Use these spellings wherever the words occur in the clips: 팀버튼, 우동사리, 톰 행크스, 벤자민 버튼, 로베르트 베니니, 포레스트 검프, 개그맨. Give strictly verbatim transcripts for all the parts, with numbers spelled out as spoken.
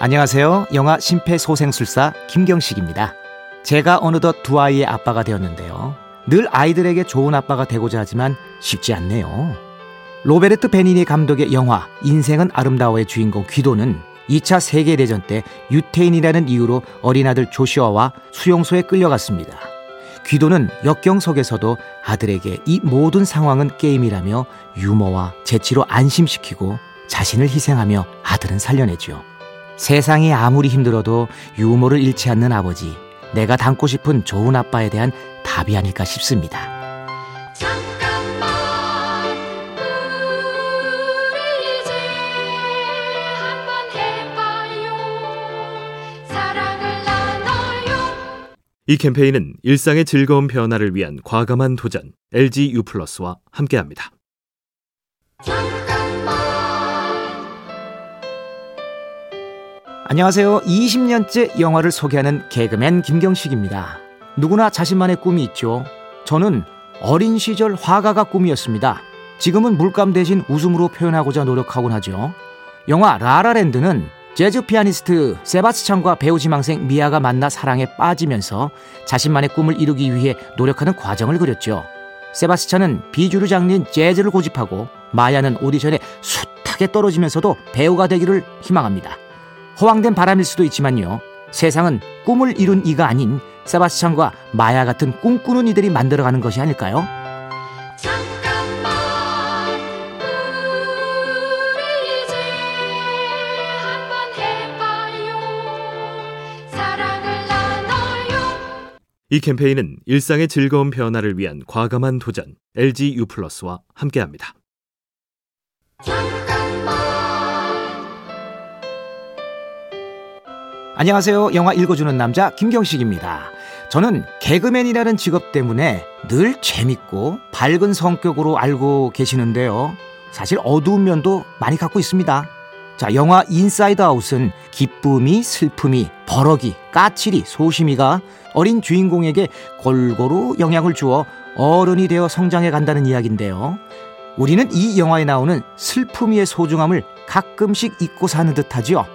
안녕하세요. 영화 심폐소생술사 김경식입니다. 제가 어느덧 두 아이의 아빠가 되었는데요. 늘 아이들에게 좋은 아빠가 되고자 하지만 쉽지 않네요. 로베르트 베니니 감독의 영화 인생은 아름다워의 주인공 귀도는 이 차 세계대전 때 유태인이라는 이유로 어린아들 조슈아와 수용소에 끌려갔습니다. 귀도는 역경 속에서도 아들에게 이 모든 상황은 게임이라며 유머와 재치로 안심시키고 자신을 희생하며 아들은 살려내죠. 세상이 아무리 힘들어도 유머를 잃지 않는 아버지, 내가 닮고 싶은 좋은 아빠에 대한 답이 아닐까 싶습니다. 잠깐만 우리 이제 한번 해봐요. 사랑을 나눠요. 이 캠페인은 일상의 즐거운 변화를 위한 과감한 도전 엘지 유 플러스와 함께합니다. 안녕하세요. 이십 년째 영화를 소개하는 개그맨 김경식입니다. 누구나 자신만의 꿈이 있죠. 저는 어린 시절 화가가 꿈이었습니다. 지금은 물감 대신 웃음으로 표현하고자 노력하곤 하죠. 영화 라라랜드는 재즈 피아니스트 세바스찬과 배우 지망생 미아가 만나 사랑에 빠지면서 자신만의 꿈을 이루기 위해 노력하는 과정을 그렸죠. 세바스찬은 비주류 장르인 재즈를 고집하고 마야는 오디션에 숱하게 떨어지면서도 배우가 되기를 희망합니다. 허황된 바람일 수도 있지만요. 세상은 꿈을 이룬 이가 아닌 세바스찬과 마야 같은 꿈꾸는 이들이 만들어가는 것이 아닐까요? 잠깐만 우리 이제 한번 해봐요. 사랑을 나눠요. 이 캠페인은 일상의 즐거운 변화를 위한 과감한 도전 엘지 유 플러스와 함께합니다. 안녕하세요. 영화 읽어주는 남자 김경식입니다. 저는 개그맨이라는 직업 때문에 늘 재밌고 밝은 성격으로 알고 계시는데요. 사실 어두운 면도 많이 갖고 있습니다. 자, 영화 인사이드 아웃은 기쁨이, 슬픔이, 버럭이, 까칠이, 소심이가 어린 주인공에게 골고루 영향을 주어 어른이 되어 성장해 간다는 이야기인데요. 우리는 이 영화에 나오는 슬픔이의 소중함을 가끔씩 잊고 사는 듯하지요.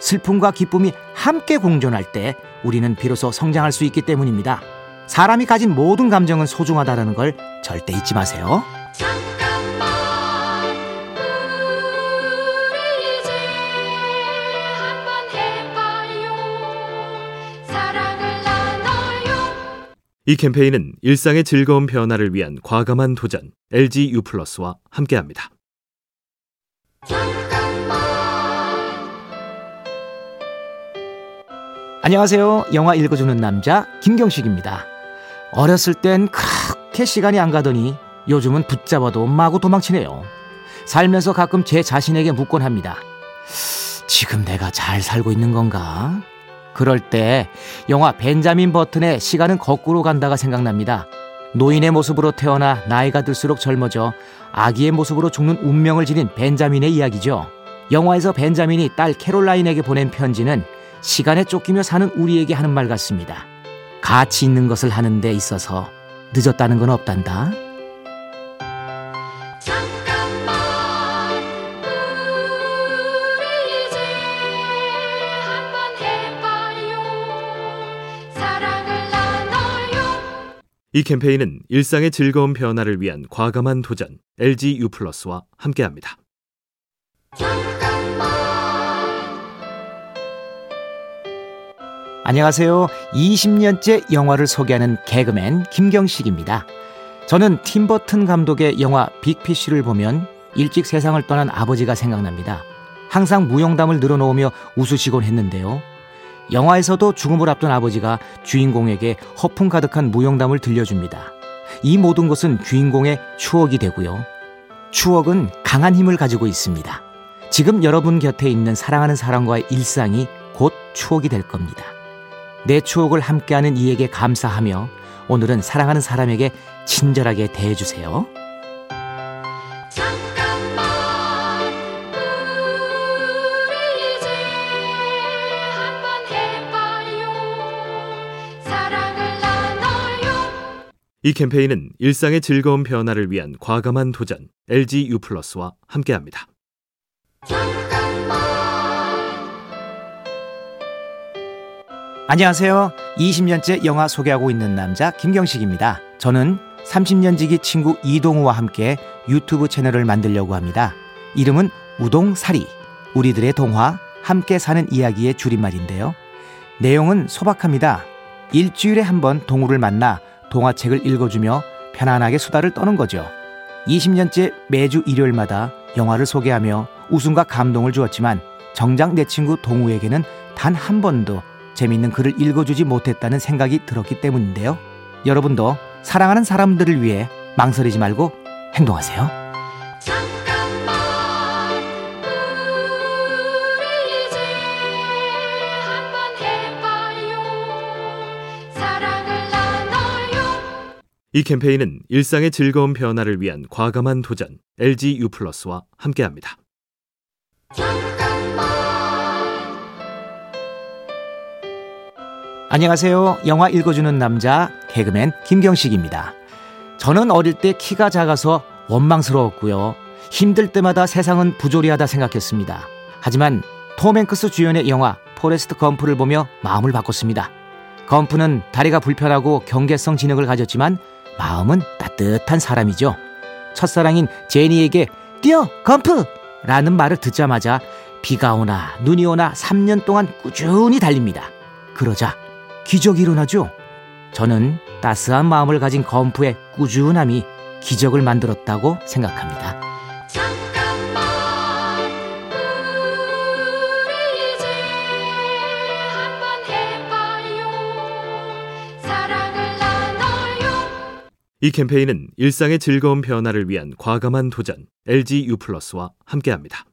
슬픔과 기쁨이 함께 공존할 때 우리는 비로소 성장할 수 있기 때문입니다. 사람이 가진 모든 감정은 소중하다는 걸 절대 잊지 마세요. 잠깐만 우리 이제 한번 해봐요. 사랑을 나눠요. 이 캠페인은 일상의 즐거운 변화를 위한 과감한 도전 엘지 유 플러스와 함께합니다. 안녕하세요. 영화 읽어주는 남자 김경식입니다. 어렸을 땐 그렇게 시간이 안 가더니 요즘은 붙잡아도 마구 도망치네요. 살면서 가끔 제 자신에게 묻곤 합니다. 지금 내가 잘 살고 있는 건가? 그럴 때 영화 벤자민 버튼의 시간은 거꾸로 간다가 생각납니다. 노인의 모습으로 태어나 나이가 들수록 젊어져 아기의 모습으로 죽는 운명을 지닌 벤자민의 이야기죠. 영화에서 벤자민이 딸 캐롤라인에게 보낸 편지는 시간에 쫓기며 사는 우리에게 하는 말 같습니다. 가치 있는 것을 하는 데 있어서 늦었다는 건 없단다. 잠깐만 우리 이제 한번 해봐요. 사랑을 나눠요. 이 캠페인은 일상의 즐거운 변화를 위한 과감한 도전 엘지 유 플러스와 함께합니다. 안녕하세요. 이십 년째 영화를 소개하는 개그맨 김경식입니다. 저는 팀버튼 감독의 영화 빅피쉬를 보면 일찍 세상을 떠난 아버지가 생각납니다. 항상 무용담을 늘어놓으며 웃으시곤 했는데요. 영화에서도 죽음을 앞둔 아버지가 주인공에게 허풍 가득한 무용담을 들려줍니다. 이 모든 것은 주인공의 추억이 되고요. 추억은 강한 힘을 가지고 있습니다. 지금 여러분 곁에 있는 사랑하는 사람과의 일상이 곧 추억이 될 겁니다. 내 추억을 함께하는 이에게 감사하며 오늘은 사랑하는 사람에게 친절하게 대해주세요. 잠깐만 우리 이제 한번 해봐요. 사랑을 나눠요. 이 캠페인은 일상의 즐거운 변화를 위한 과감한 도전 엘지 유 플러스와 함께합니다. 잠깐만 안녕하세요. 이십 년째 영화 소개하고 있는 남자 김경식입니다. 저는 삼십 년 지기 친구 이동우와 함께 유튜브 채널을 만들려고 합니다. 이름은 우동사리, 우리들의 동화, 함께 사는 이야기의 줄임말인데요. 내용은 소박합니다. 일주일에 한 번 동우를 만나 동화책을 읽어주며 편안하게 수다를 떠는 거죠. 이십 년째 매주 일요일마다 영화를 소개하며 웃음과 감동을 주었지만 정작 내 친구 동우에게는 단 한 번도 재미있는 글을 읽어주지 못했다는 생각이 들었기 때문인데요. 여러분도 사랑하는 사람들을 위해 망설이지 말고 행동하세요. 잠깐만 우리 이제 한번 해봐요. 사랑을 나눠요. 이 캠페인은 일상의 즐거운 변화를 위한 과감한 도전 엘지 유 플러스와 함께합니다. 안녕하세요. 영화 읽어주는 남자 개그맨 김경식입니다. 저는 어릴 때 키가 작아서 원망스러웠고요. 힘들 때마다 세상은 부조리하다 생각했습니다. 하지만 톰 행크스 주연의 영화 포레스트 검프를 보며 마음을 바꿨습니다. 검프는 다리가 불편하고 경계성 지능을 가졌지만 마음은 따뜻한 사람이죠. 첫사랑인 제니에게 뛰어 검프! 라는 말을 듣자마자 비가 오나 눈이 오나 삼 년 동안 꾸준히 달립니다. 그러자 기적이 일어나죠. 저는 따스한 마음을 가진 검프의 꾸준함이 기적을 만들었다고 생각합니다. 잠깐만 우리 이제 한번 해봐요. 사랑을 나눠요. 이 캠페인은 일상의 즐거운 변화를 위한 과감한 도전 엘지 유 플러스와 함께합니다.